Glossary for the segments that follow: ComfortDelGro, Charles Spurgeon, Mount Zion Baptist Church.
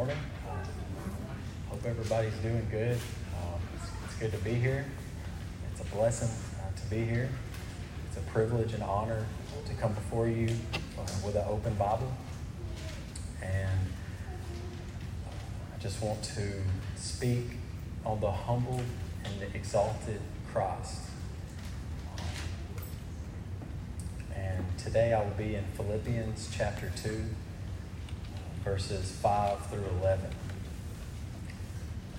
morning. Hope everybody's doing good. It's good to be here. It's a blessing to be here. It's a privilege and honor to come before you with an open Bible. And I just want to speak on the humble and the exalted Christ. And today I will be in Philippians chapter 2, verses 5 through 11.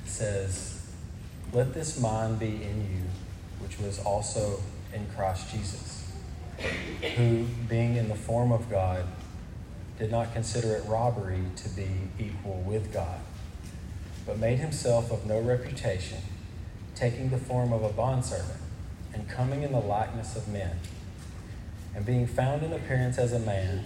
It says, "Let this mind be in you, which was also in Christ Jesus, who, being in the form of God, did not consider it robbery to be equal with God, but made himself of no reputation, taking the form of a bondservant, and coming in the likeness of men. And being found in appearance as a man,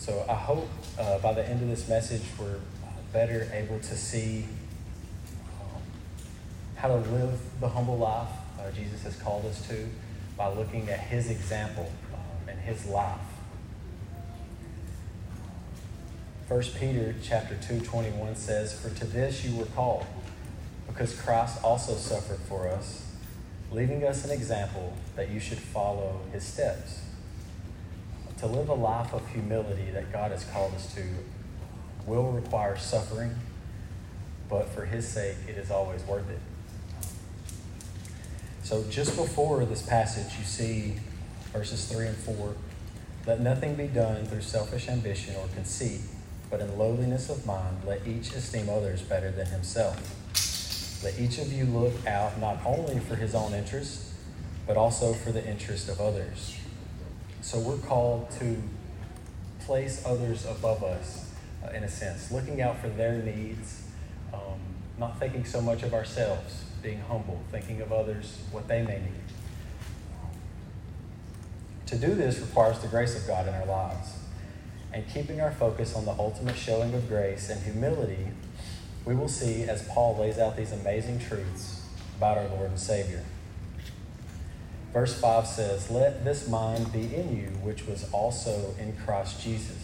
So I hope by the end of this message we're better able to see how to live the humble life Jesus has called us to by looking at his example and his life. 1 Peter chapter 2:21 says, "For to this you were called, because Christ also suffered for us, leaving us an example that you should follow his steps." To live a life of humility that God has called us to will require suffering, but for his sake, it is always worth it. So just before this passage, you see verses 3 and 4, "Let nothing be done through selfish ambition or conceit, but in lowliness of mind, let each esteem others better than himself. Let each of you look out not only for his own interest, but also for the interest of others." So we're called to place others above us, in a sense, looking out for their needs, not thinking so much of ourselves, being humble, thinking of others, what they may need. To do this requires the grace of God in our lives. And keeping our focus on the ultimate showing of grace and humility, we will see as Paul lays out these amazing truths about our Lord and Savior. Verse 5 says, "Let this mind be in you, which was also in Christ Jesus."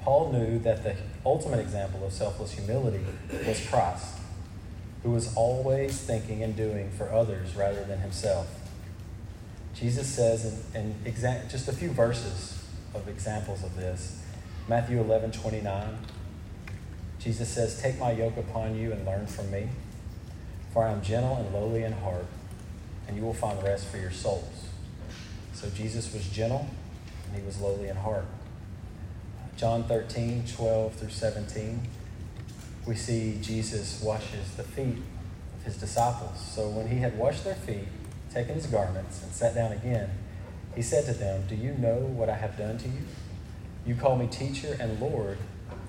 Paul knew that the ultimate example of selfless humility was Christ, who was always thinking and doing for others rather than himself. Jesus says in just a few verses of examples of this, Matthew 11:29, Jesus says, "Take my yoke upon you and learn from me, for I am gentle and lowly in heart, and you will find rest for your souls." So Jesus was gentle, and he was lowly in heart. John 13:12 through 17, we see Jesus washes the feet of his disciples. "So when he had washed their feet, taken his garments, and sat down again, he said to them, 'Do you know what I have done to you? You call me teacher and Lord,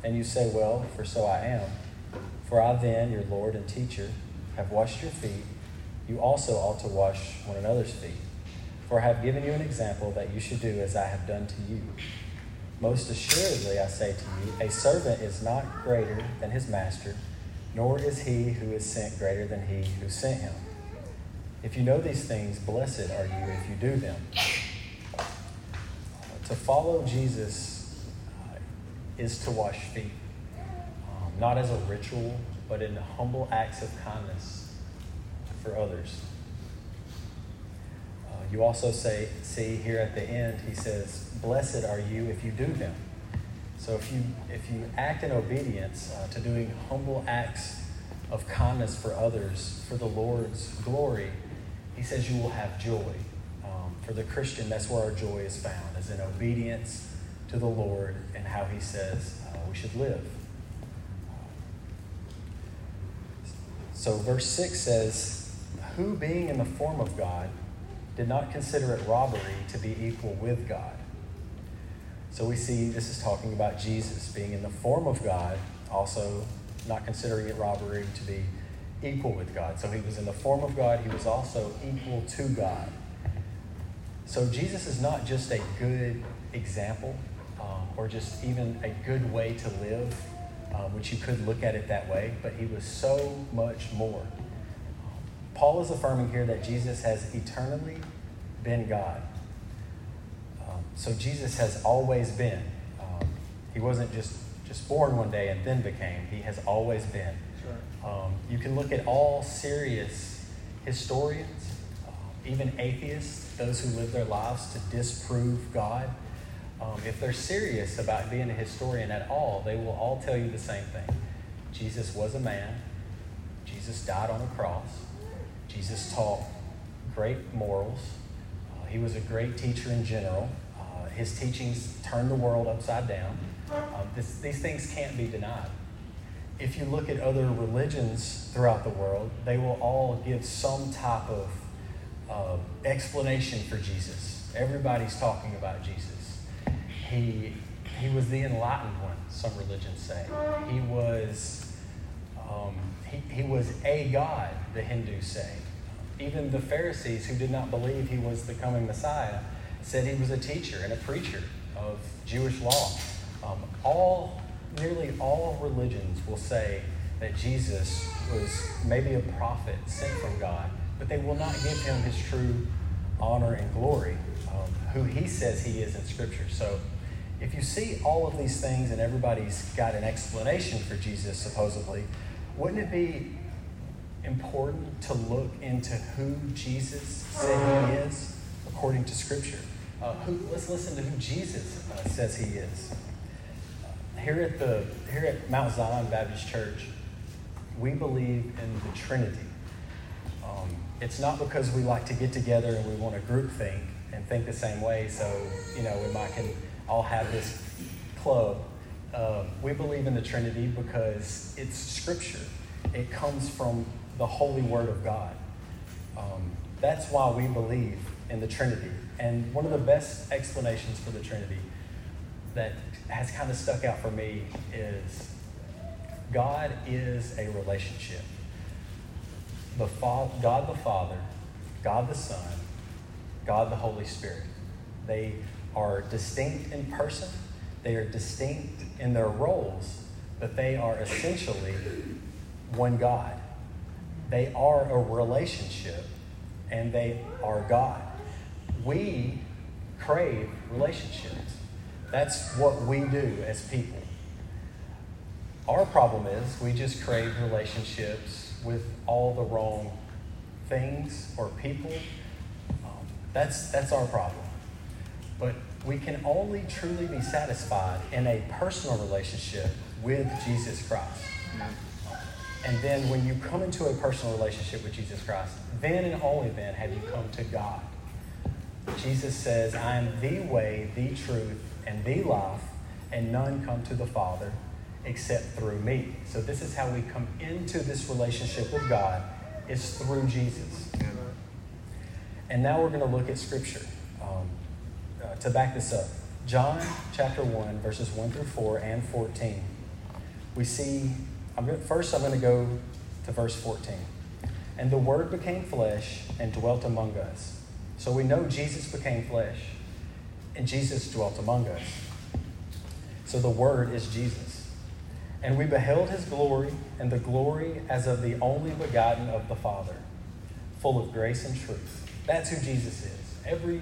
and you say, well, for so I am. For I then, your Lord and teacher, have washed your feet. You also ought to wash one another's feet. For I have given you an example that you should do as I have done to you. Most assuredly, I say to you, a servant is not greater than his master, nor is he who is sent greater than he who sent him. If you know these things, blessed are you if you do them." To follow Jesus is to wash feet, not as a ritual, but in humble acts of kindness for others. You also see here at the end, he says, "Blessed are you if you do them." So if you act in obedience to doing humble acts of kindness for others, for the Lord's glory, he says you will have joy. For the Christian, that's where our joy is found, is in obedience to the Lord and how he says we should live. So verse 6 says, "Who, being in the form of God, did not consider it robbery to be equal with God." So we see this is talking about Jesus being in the form of God, also not considering it robbery to be equal with God. So he was in the form of God. He was also equal to God. So Jesus is not just a good example or just even a good way to live, which you could look at it that way, but he was so much more. Paul is affirming here that Jesus has eternally been God. So Jesus has always been. He wasn't just born one day and then became. He has always been. Sure. You can look at all serious historians, even atheists, those who live their lives to disprove God. If they're serious about being a historian at all, they will all tell you the same thing. Jesus was a man. Jesus died on a cross. Jesus taught great morals. He was a great teacher in general. His teachings turned the world upside down. These things can't be denied. If you look at other religions throughout the world, they will all give some type of explanation for Jesus. Everybody's talking about Jesus. He was the enlightened one, some religions say. He was a God, the Hindus say. Even the Pharisees, who did not believe he was the coming Messiah, said he was a teacher and a preacher of Jewish law. Nearly all religions will say that Jesus was maybe a prophet sent from God, but they will not give him his true honor and glory, who he says he is in Scripture. So if you see all of these things and everybody's got an explanation for Jesus, supposedly, wouldn't it be important to look into who Jesus said he is according to Scripture? Let's listen to who Jesus says he is. Here at Mount Zion Baptist Church, we believe in the Trinity. It's not because we like to get together and we want to group think and think the same way, so we might can all have this club. We believe in the Trinity because it's Scripture. It comes from the Holy Word of God. That's why we believe in the Trinity. And one of the best explanations for the Trinity that has kind of stuck out for me is God is a relationship. God the Father, God the Son, God the Holy Spirit. They are distinct in person. They are distinct in their roles, but they are essentially one God. They are a relationship, and they are God. We crave relationships. That's what we do as people. Our problem is we just crave relationships with all the wrong things or people. That's our problem. But we can only truly be satisfied in a personal relationship with Jesus Christ. And then when you come into a personal relationship with Jesus Christ, then and only then have you come to God. Jesus says, I am the way, the truth, and the life, and none come to the Father except through me. So this is how we come into this relationship with God, is through Jesus. And now we're going to look at Scripture to back this up. John chapter 1, verses 1 through 4 and 14. We see... First, I'm going to go to verse 14. And the Word became flesh and dwelt among us. So we know Jesus became flesh, and Jesus dwelt among us. So the Word is Jesus. And we beheld his glory, and the glory as of the only begotten of the Father, full of grace and truth. That's who Jesus is.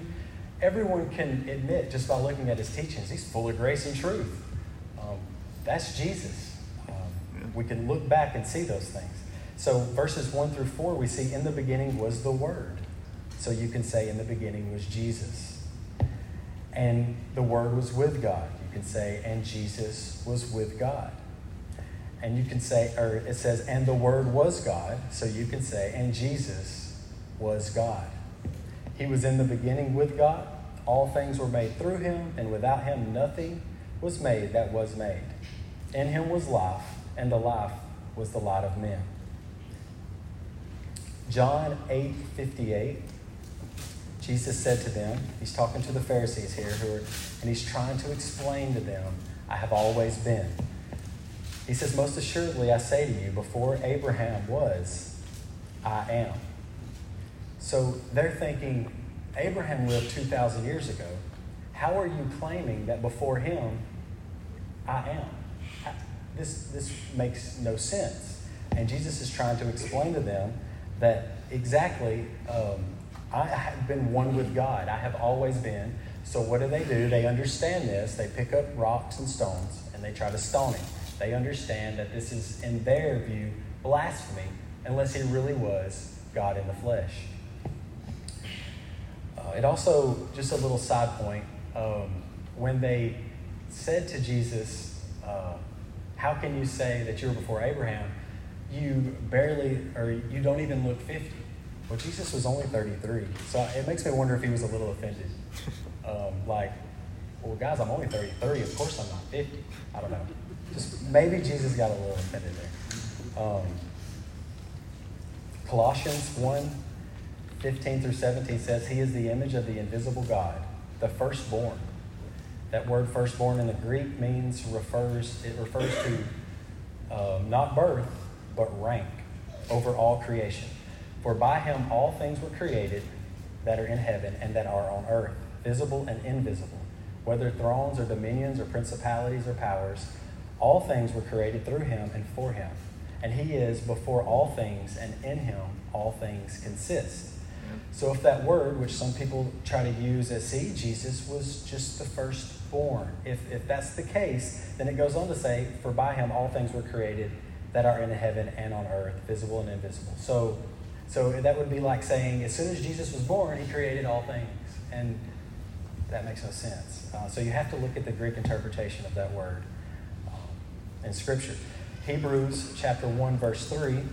Everyone can admit, just by looking at his teachings, he's full of grace and truth. That's Jesus. We can look back and see those things. So verses 1 through 4, we see in the beginning was the Word. So you can say in the beginning was Jesus. And the Word was with God. You can say, and Jesus was with God. And you can say, or it says, and the Word was God. So you can say, and Jesus was God. He was in the beginning with God. All things were made through him, and without him nothing was made that was made. In him was life, and the life was the light of men. John 8:58, Jesus said to them, he's talking to the Pharisees here, and he's trying to explain to them, I have always been. He says, most assuredly, I say to you, before Abraham was, I am. So they're thinking, Abraham lived 2,000 years ago. How are you claiming that before him, I am? This makes no sense. And Jesus is trying to explain to them that exactly, I have been one with God. I have always been. So what do? They understand this. They pick up rocks and stones, and they try to stone him. They understand that this is, in their view, blasphemy, unless he really was God in the flesh. It also, just a little side point, when they said to Jesus, how can you say that you were before Abraham? You barely, or you don't even look 50. Well, Jesus was only 33. So it makes me wonder if he was a little offended. Well, guys, I'm only 33. Of course I'm not 50. I don't know. Just maybe Jesus got a little offended there. Colossians 1:15-17 says, he is the image of the invisible God, the firstborn. That word firstborn in the Greek means, refers to not birth, but rank over all creation. For by him all things were created that are in heaven and that are on earth, visible and invisible, whether thrones or dominions or principalities or powers. All things were created through him and for him. And he is before all things, and in him all things consist. So if that word, which some people try to use as, see, Jesus was just the firstborn. If that's the case, then it goes on to say, for by him all things were created that are in heaven and on earth, visible and invisible. So that would be like saying, as soon as Jesus was born, he created all things. And that makes no sense. So you have to look at the Greek interpretation of that word in Scripture. Hebrews chapter 1:3,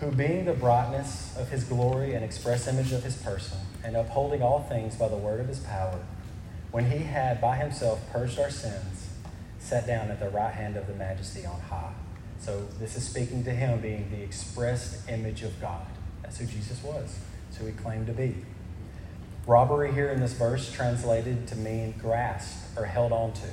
who being the brightness of his glory and express image of his person, and upholding all things by the word of his power, when he had by himself purged our sins, sat down at the right hand of the majesty on high. So this is speaking to him being the expressed image of God. That's who Jesus was. That's who he claimed to be. Robbery here in this verse translated to mean grasp or held on to.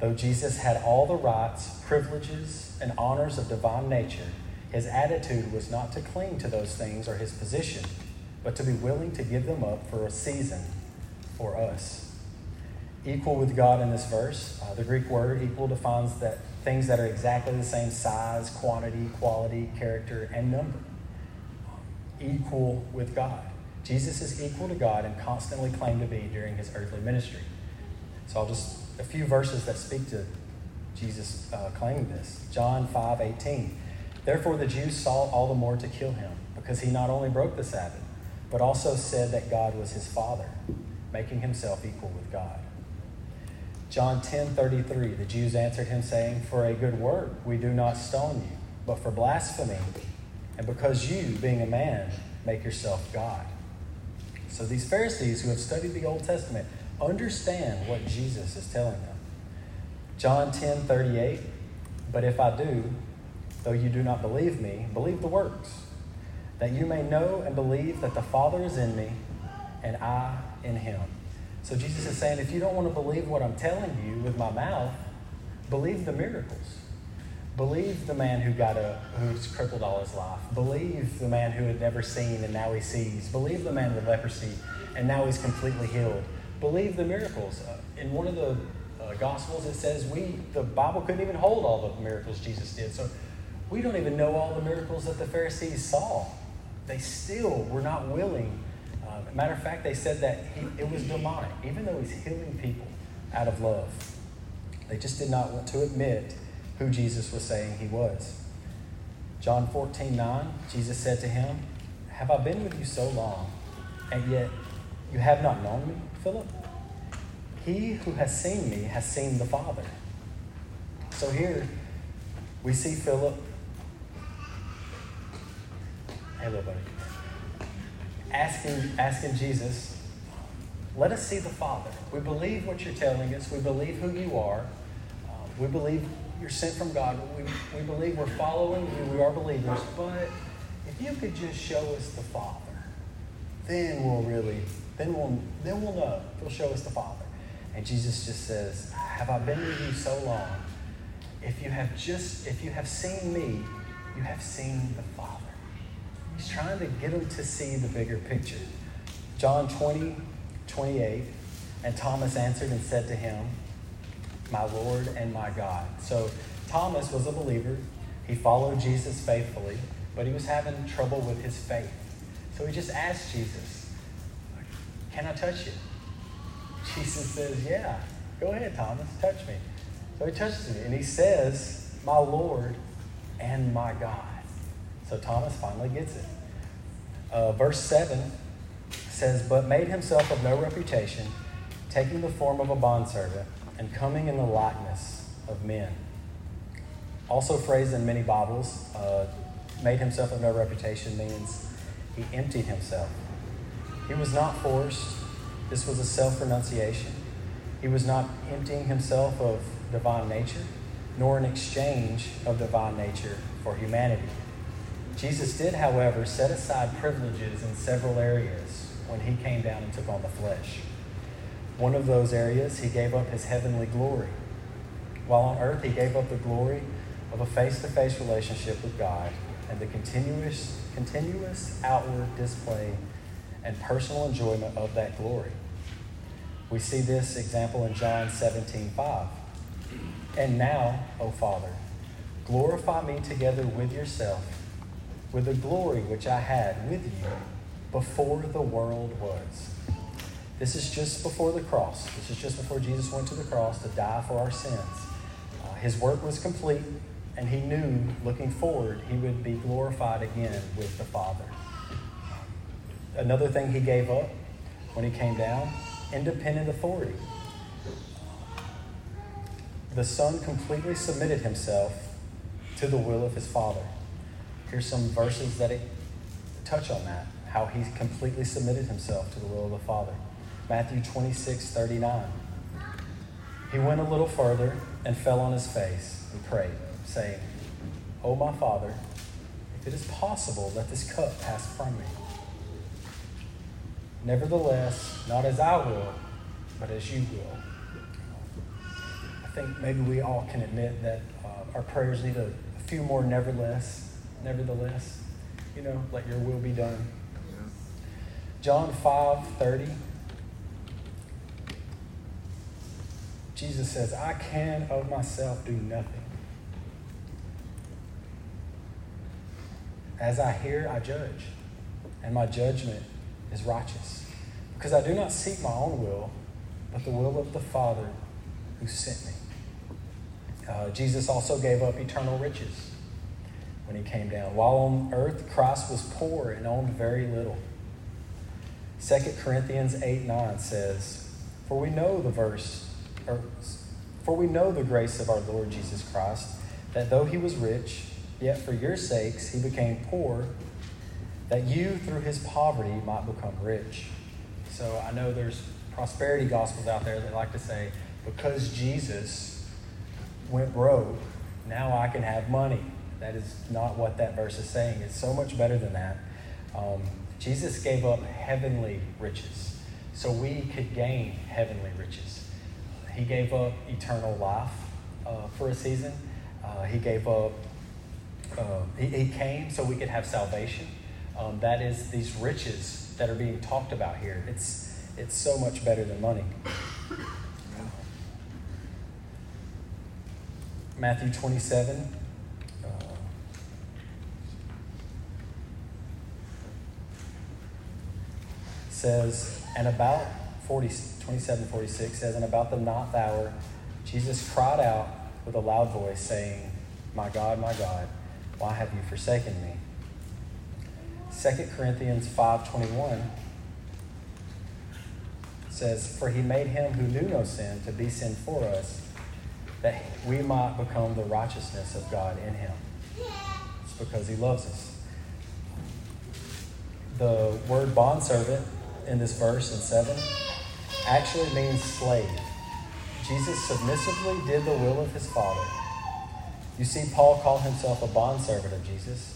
Though Jesus had all the rights, privileges, and honors of divine nature, his attitude was not to cling to those things or his position, but to be willing to give them up for a season for us. Equal with God in this verse, the Greek word equal defines that things that are exactly the same size, quantity, quality, character, and number. Equal with God. Jesus is equal to God and constantly claimed to be during his earthly ministry. So I'll just, a few verses that speak to Jesus claiming this. John 5:18. Therefore the Jews sought all the more to kill him, because he not only broke the Sabbath, but also said that God was his Father, making himself equal with God. John 10:33, the Jews answered him, saying, for a good word we do not stone you, but for blasphemy, and because you, being a man, make yourself God. So these Pharisees who have studied the Old Testament understand what Jesus is telling them. John 10:38, but if I do, though you do not believe me, believe the works, that you may know and believe that the Father is in me and I in him. So Jesus is saying, if you don't want to believe what I'm telling you with my mouth, believe the miracles. Believe the man who got up, who's crippled all his life. Believe the man who had never seen and now he sees. Believe the man with leprosy and now he's completely healed. Believe the miracles. In one of the Gospels, it says the Bible couldn't even hold all the miracles Jesus did. So we don't even know all the miracles that the Pharisees saw. They still were not willing. Matter of fact, they said that it was demonic, even though he's healing people out of love. They just did not want to admit who Jesus was saying he was. John 14:9, Jesus said to him, have I been with you so long, and yet you have not known me, Philip? He who has seen me has seen the Father. So here we see Philip. Hello, buddy. Asking Jesus, let us see the Father. We believe what you're telling us. We believe who you are. We believe you're sent from God. We believe we're following you. We are believers. But if you could just show us the Father, then we'll know. You'll show us the Father. And Jesus just says, have I been with you so long, If you have seen me, you have seen the Father. He's trying to get them to see the bigger picture. John 20:28, and Thomas answered and said to him, "My Lord and my God." So Thomas was a believer. He followed Jesus faithfully, but he was having trouble with his faith. So he just asked Jesus, "Can I touch you?" Jesus says, "Yeah, go ahead, Thomas, touch me." So he touches me, and he says, "My Lord and my God." So Thomas finally gets it. Verse 7 says, "But made himself of no reputation, taking the form of a bondservant, and coming in the likeness of men." Also phrased in many Bibles, made himself of no reputation means he emptied himself. He was not forced. This was a self-renunciation. He was not emptying himself of divine nature, nor an exchange of divine nature for humanity. Jesus did, however, set aside privileges in several areas when he came down and took on the flesh. One of those areas, he gave up his heavenly glory. While on earth, he gave up the glory of a face-to-face relationship with God and the continuous outward display and personal enjoyment of that glory. We see this example in John 17:5. "And now, O Father, glorify me together with yourself, with the glory which I had with you before the world was." This is just before the cross. This is just before Jesus went to the cross to die for our sins. His work was complete, and he knew, looking forward, he would be glorified again with the Father. Another thing he gave up when he came down, independent authority. The Son completely submitted himself to the will of his Father. Here's some verses that touch on that, how he completely submitted himself to the will of the Father. Matthew 26:39. "He went a little further and fell on his face and prayed, saying, 'O my Father, if it is possible, let this cup pass from me. Nevertheless, not as I will, but as you will.'" I think maybe we all can admit that our prayers need a few more nevertheless. You know, let your will be done. John 5:30. Jesus says, "I can of myself do nothing. As I hear, I judge, and my judgment is righteous, because I do not seek my own will, but the will of the Father who sent me." Jesus also gave up eternal riches when he came down. While on earth, Christ was poor and owned very little. 2 Corinthians 8:9 says, "For we know the grace of our Lord Jesus Christ, that though he was rich, yet for your sakes he became poor, that you through his poverty might become rich." So I know there's prosperity gospels out there that like to say, because Jesus went broke, now I can have money. That is not what that verse is saying. It's so much better than that. Jesus gave up heavenly riches so we could gain heavenly riches. He gave up eternal life for a season. He came so we could have salvation. That is these riches that are being talked about here. It's so much better than money. Matthew 27. Says, and about 27:46 says, "And about the ninth hour, Jesus cried out with a loud voice, saying, 'My God, my God, why have you forsaken me?'" 2 Corinthians 5:21 says, "For he made him who knew no sin to be sin for us, that we might become the righteousness of God in him." It's because he loves us. The word bondservant in this verse in 7 actually means slave. Jesus submissively did the will of his Father. You see Paul call himself a bondservant of Jesus,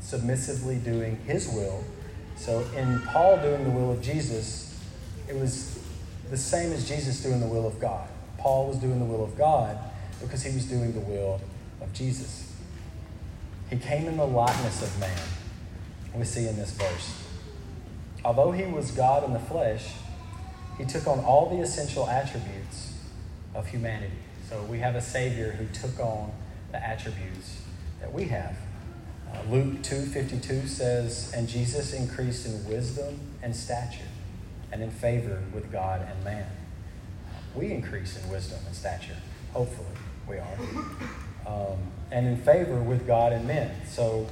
submissively doing his will. So in Paul doing the will of Jesus, it was the same as Jesus doing the will of God. Paul was doing the will of God, because he was doing the will of Jesus. He came in the likeness of man, we see in this verse. Although he was God in the flesh, he took on all the essential attributes of humanity. So we have a Savior who took on the attributes that we have. Luke 2:52 says, "And Jesus increased in wisdom and stature, and in favor with God and man." We increase in wisdom and stature. Hopefully, we are. And in favor with God and men. So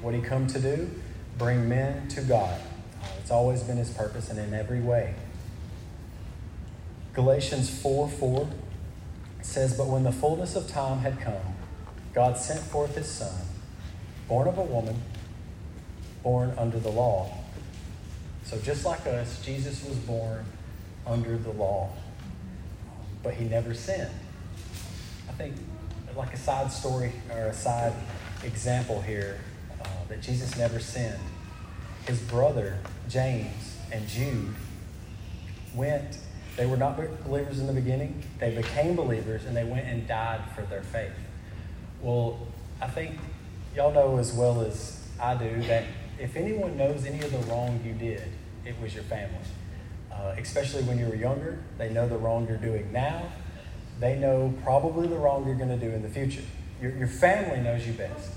what did he come to do? Bring men to God. It's always been his purpose and in every way. Galatians 4:4 says, "But when the fullness of time had come, God sent forth his Son, born of a woman, born under the law." So just like us, Jesus was born under the law, but he never sinned. I think like a side story or a side example here, that Jesus never sinned. His brother, James and Jude, they were not believers in the beginning. They became believers, and they went and died for their faith. Well, I think y'all know as well as I do that if anyone knows any of the wrong you did, it was your family. Especially when you were younger, they know the wrong you're doing now. They know probably the wrong you're going to do in the future. Your family knows you best.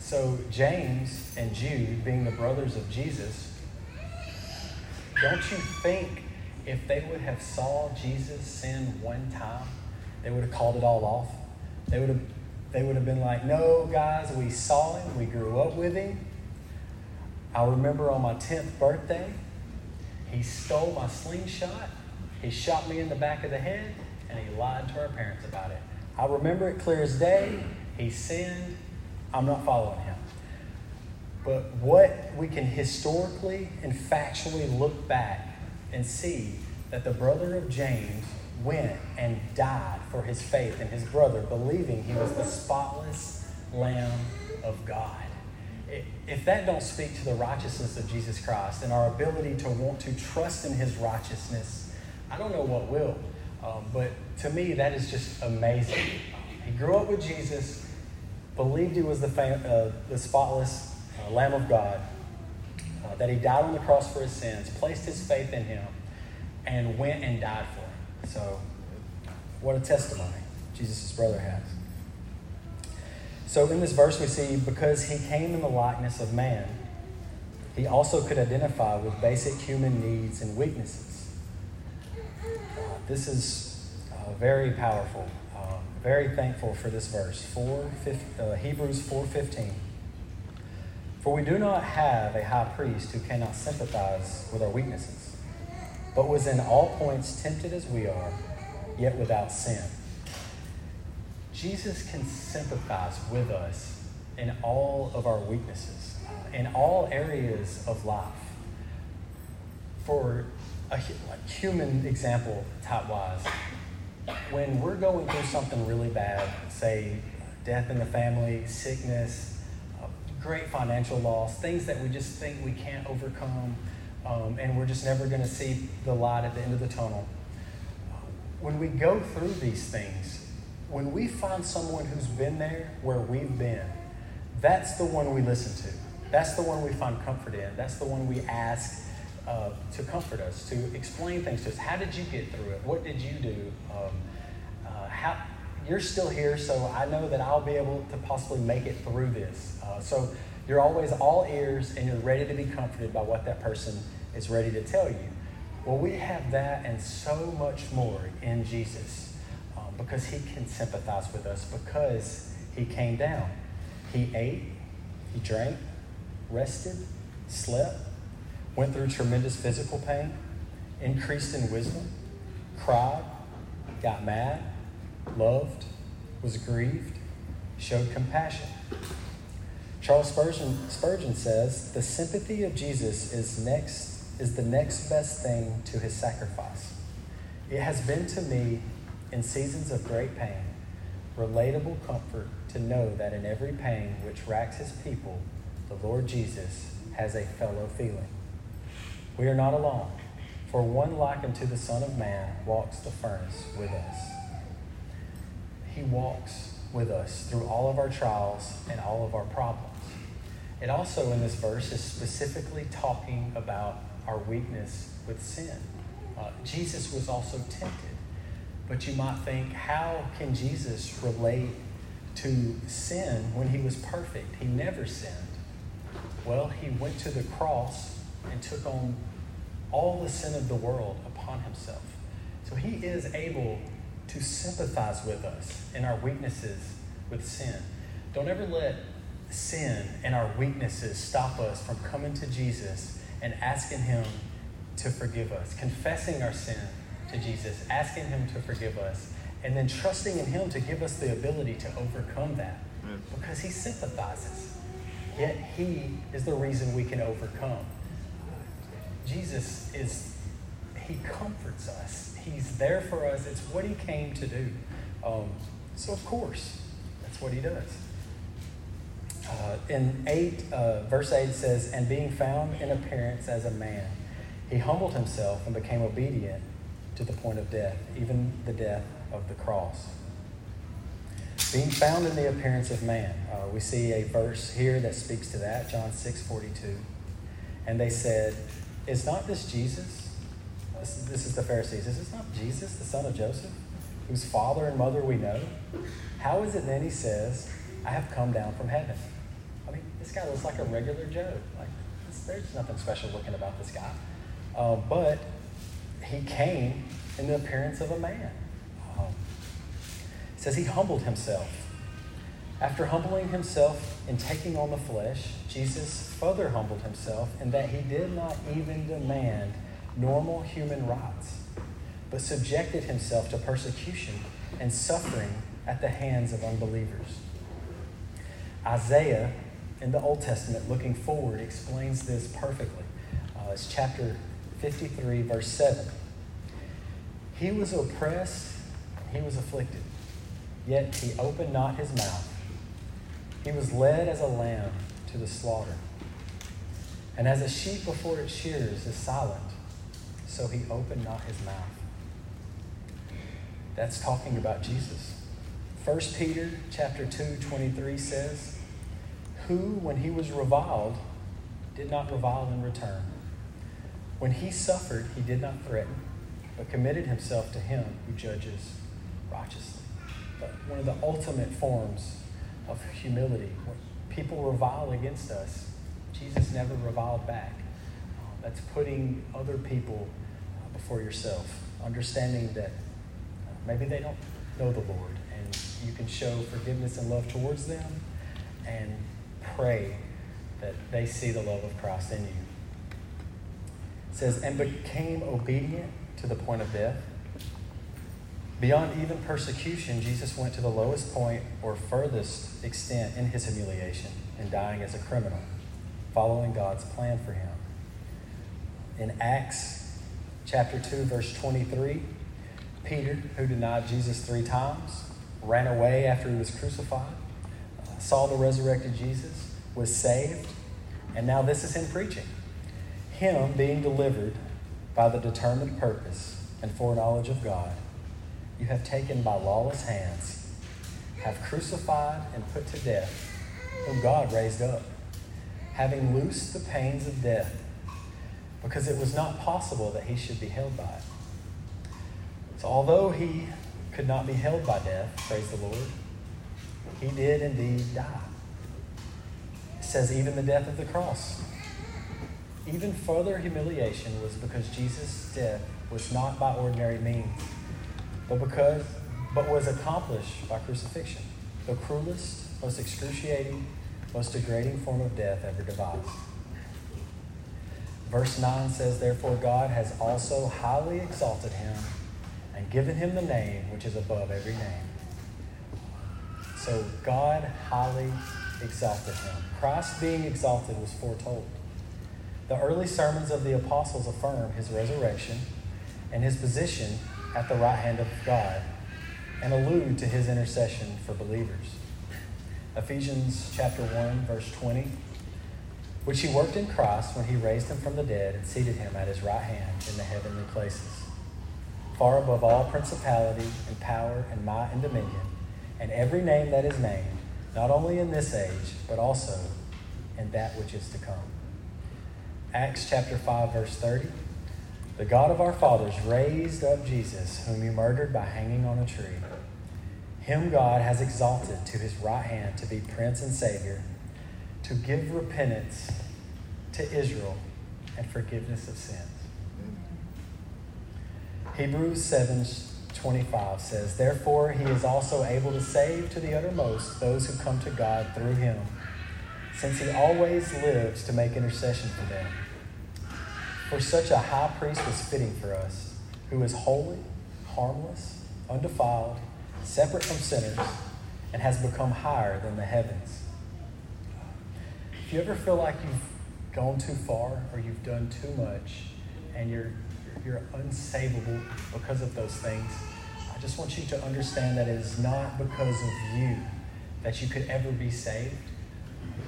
So James and Jude, being the brothers of Jesus, don't you think if they would have saw Jesus sin one time, they would have called it all off? They would have been like, "No, guys, we saw him. We grew up with him. I remember on my 10th birthday, he stole my slingshot, he shot me in the back of the head, and he lied to our parents about it. I remember it clear as day. He sinned. I'm not following him." But what we can historically and factually look back and see that the brother of James went and died for his faith and his brother, believing he was the spotless Lamb of God. If that don't speak to the righteousness of Jesus Christ and our ability to want to trust in his righteousness, I don't know what will. But to me, that is just amazing. He grew up with Jesus, believed he was the spotless Lamb of God, that he died on the cross for his sins, placed his faith in him, and went and died for him. So what a testimony Jesus' brother has. So in this verse we see, because he came in the likeness of man, he also could identify with basic human needs and weaknesses. This is very powerful. Very thankful for this verse, Hebrews 4:15. "For we do not have a high priest who cannot sympathize with our weaknesses, but was in all points tempted as we are, yet without sin." Jesus can sympathize with us in all of our weaknesses, in all areas of life. For a human example type-wise, when we're going through something really bad, say death in the family, sickness, great financial loss, things that we just think we can't overcome, and we're just never going to see the light at the end of the tunnel. When we go through these things, when we find someone who's been there where we've been, that's the one we listen to. That's the one we find comfort in. That's the one we ask to comfort us, to explain things to us. How did you get through it? What did you do? You're still here, so I know that I'll be able to possibly make it through this. So you're always all ears, and you're ready to be comforted by what that person is ready to tell you. Well, we have that and so much more in Jesus. Because he can sympathize with us, because he came down. He ate, he drank, rested, slept, went through tremendous physical pain, increased in wisdom, cried, got mad, loved, was grieved, showed compassion. Charles Spurgeon says, "The sympathy of Jesus is the next best thing to his sacrifice. It has been to me, in seasons of great pain, relatable comfort to know that in every pain which racks his people, the Lord Jesus has a fellow feeling. We are not alone, for one like unto the Son of Man walks the furnace with us." He walks with us through all of our trials and all of our problems. It also in this verse is specifically talking about our weakness with sin. Jesus was also tempted, but you might think, how can Jesus relate to sin when he was perfect? He never sinned. Well, he went to the cross and took on all the sin of the world upon himself. So he is able to sympathize with us in our weaknesses with sin. Don't ever let sin and our weaknesses stop us from coming to Jesus and asking him to forgive us, confessing our sin to Jesus, asking him to forgive us, and then trusting in him to give us the ability to overcome that, because he sympathizes. Yet he is the reason we can overcome. Jesus is, he comforts us. He's there for us. It's what he came to do. So of course, that's what he does. In verse 8 says, and being found in appearance as a man, he humbled himself and became obedient to the point of death, even the death of the cross. Being found in the appearance of man. We see a verse here that speaks to that, John 6:42. And they said, is not this Jesus? This is the Pharisees. Is this not Jesus, the son of Joseph, whose father and mother we know? How is it then he says, I have come down from heaven? I mean, this guy looks like a regular Joe. Like, there's nothing special looking about this guy. But he came in the appearance of a man. It says he humbled himself. After humbling himself and taking on the flesh, Jesus further humbled himself in that he did not even demand normal human rights, but subjected himself to persecution and suffering at the hands of unbelievers. Isaiah, in the Old Testament, looking forward, explains this perfectly. It's chapter 53, verse 7. He was oppressed, he was afflicted, yet he opened not his mouth. He was led as a lamb to the slaughter, and as a sheep before its shearers is silent, so he opened not his mouth. That's talking about Jesus. 1 Peter chapter 2:23 says, who, when he was reviled, did not revile in return. When he suffered, he did not threaten, but committed himself to him who judges righteously. But one of the ultimate forms of humility. When people revile against us, Jesus never reviled back. That's putting other people before yourself, understanding that maybe they don't know the Lord, and you can show forgiveness and love towards them and pray that they see the love of Christ in you. It says, and became obedient to the point of death. Beyond even persecution, Jesus went to the lowest point or furthest extent in his humiliation and dying as a criminal, following God's plan for him. In Acts chapter 2, verse 23, Peter, who denied Jesus 3 times, ran away after he was crucified, saw the resurrected Jesus, was saved, and now this is him preaching. Him being delivered by the determined purpose and foreknowledge of God, you have taken by lawless hands, have crucified and put to death, whom God raised up, having loosed the pains of death, because it was not possible that he should be held by it. So although he could not be held by death, praise the Lord, he did indeed die. It says even the death of the cross. Even further humiliation was because Jesus' death was not by ordinary means, but was accomplished by crucifixion, the cruelest, most excruciating, most degrading form of death ever devised. Verse 9 says, therefore God has also highly exalted him and given him the name which is above every name. So God highly exalted him. Christ being exalted was foretold. The early sermons of the apostles affirm his resurrection and his position at the right hand of God and allude to his intercession for believers. Ephesians chapter 1, verse 20, which he worked in Christ when he raised him from the dead and seated him at his right hand in the heavenly places, far above all principality and power and might and dominion, and every name that is named, not only in this age, but also in that which is to come. Acts chapter 5, verse 30. The God of our fathers raised up Jesus, whom you murdered by hanging on a tree. Him God has exalted to his right hand to be Prince and Savior, to give repentance to Israel and forgiveness of sins. Hebrews 7:25 says, therefore he is also able to save to the uttermost those who come to God through him, since he always lives to make intercession for them. For such a high priest was fitting for us, who is holy, harmless, undefiled, separate from sinners, and has become higher than the heavens. If you ever feel like you've gone too far or you've done too much and you're unsavable because of those things, I just want you to understand that it is not because of you that you could ever be saved.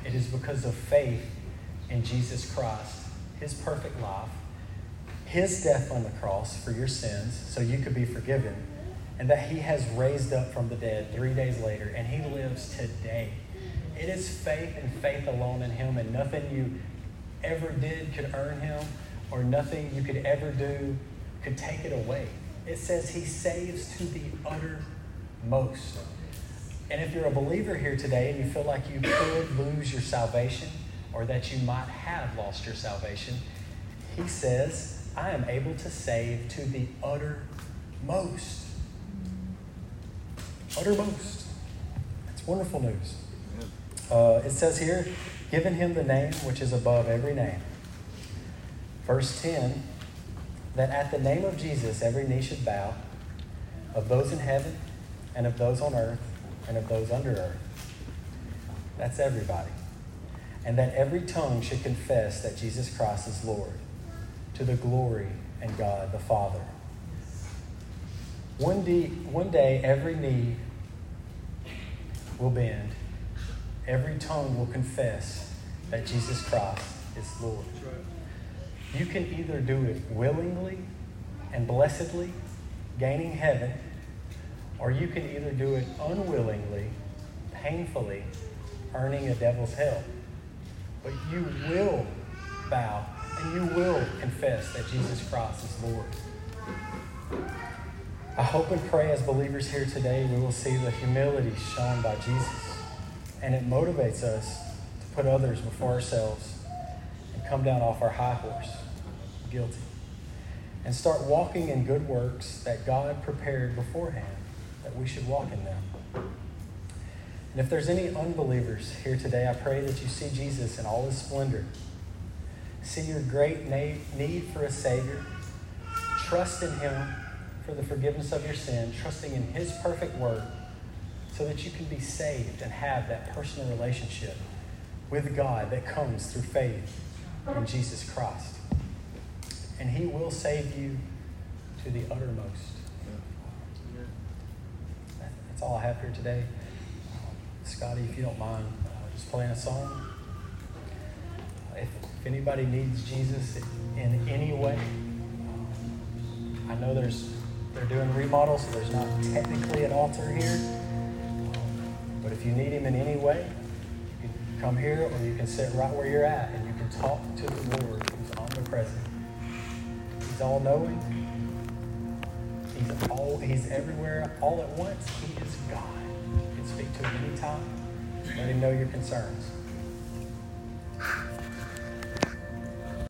It is because of faith in Jesus Christ, his perfect life, his death on the cross for your sins so you could be forgiven, and that he has raised up from the dead 3 days later, and he lives today. It is faith and faith alone in him, and nothing you ever did could earn him, or nothing you could ever do could take it away. It says he saves to the uttermost. And if you're a believer here today and you feel like you could lose your salvation, or that you might have lost your salvation, he says, I am able to save to the uttermost. Uttermost. That's wonderful news. It says here, giving him the name which is above every name. Verse 10, that at the name of Jesus every knee should bow, of those in heaven and of those on earth and of those under earth. That's everybody. And that every tongue should confess that Jesus Christ is Lord, to the glory and God the Father. One day every knee will bend, every tongue will confess that Jesus Christ is Lord. You can either do it willingly and blessedly, gaining heaven, or you can either do it unwillingly, painfully, earning a devil's hell. But you will bow and you will confess that Jesus Christ is Lord. I hope and pray as believers here today we will see the humility shown by Jesus, and it motivates us to put others before ourselves and come down off our high horse, guilty, and start walking in good works that God prepared beforehand that we should walk in them. And if there's any unbelievers here today, I pray that you see Jesus in all his splendor. See your great need for a Savior. Trust in him for the forgiveness of your sin, trusting in his perfect work so that you can be saved and have that personal relationship with God that comes through faith in Jesus Christ. And he will save you to the uttermost. That's all I have here today. Scotty, if you don't mind, just playing a song. If anybody needs Jesus in any way, I know they're doing remodels, so there's not technically an altar here. But if you need him in any way, you can come here or you can sit right where you're at and you can talk to the Lord who's omnipresent. He's all-knowing. He's everywhere all at once. He is God. Speak to him anytime. Let him know your concerns.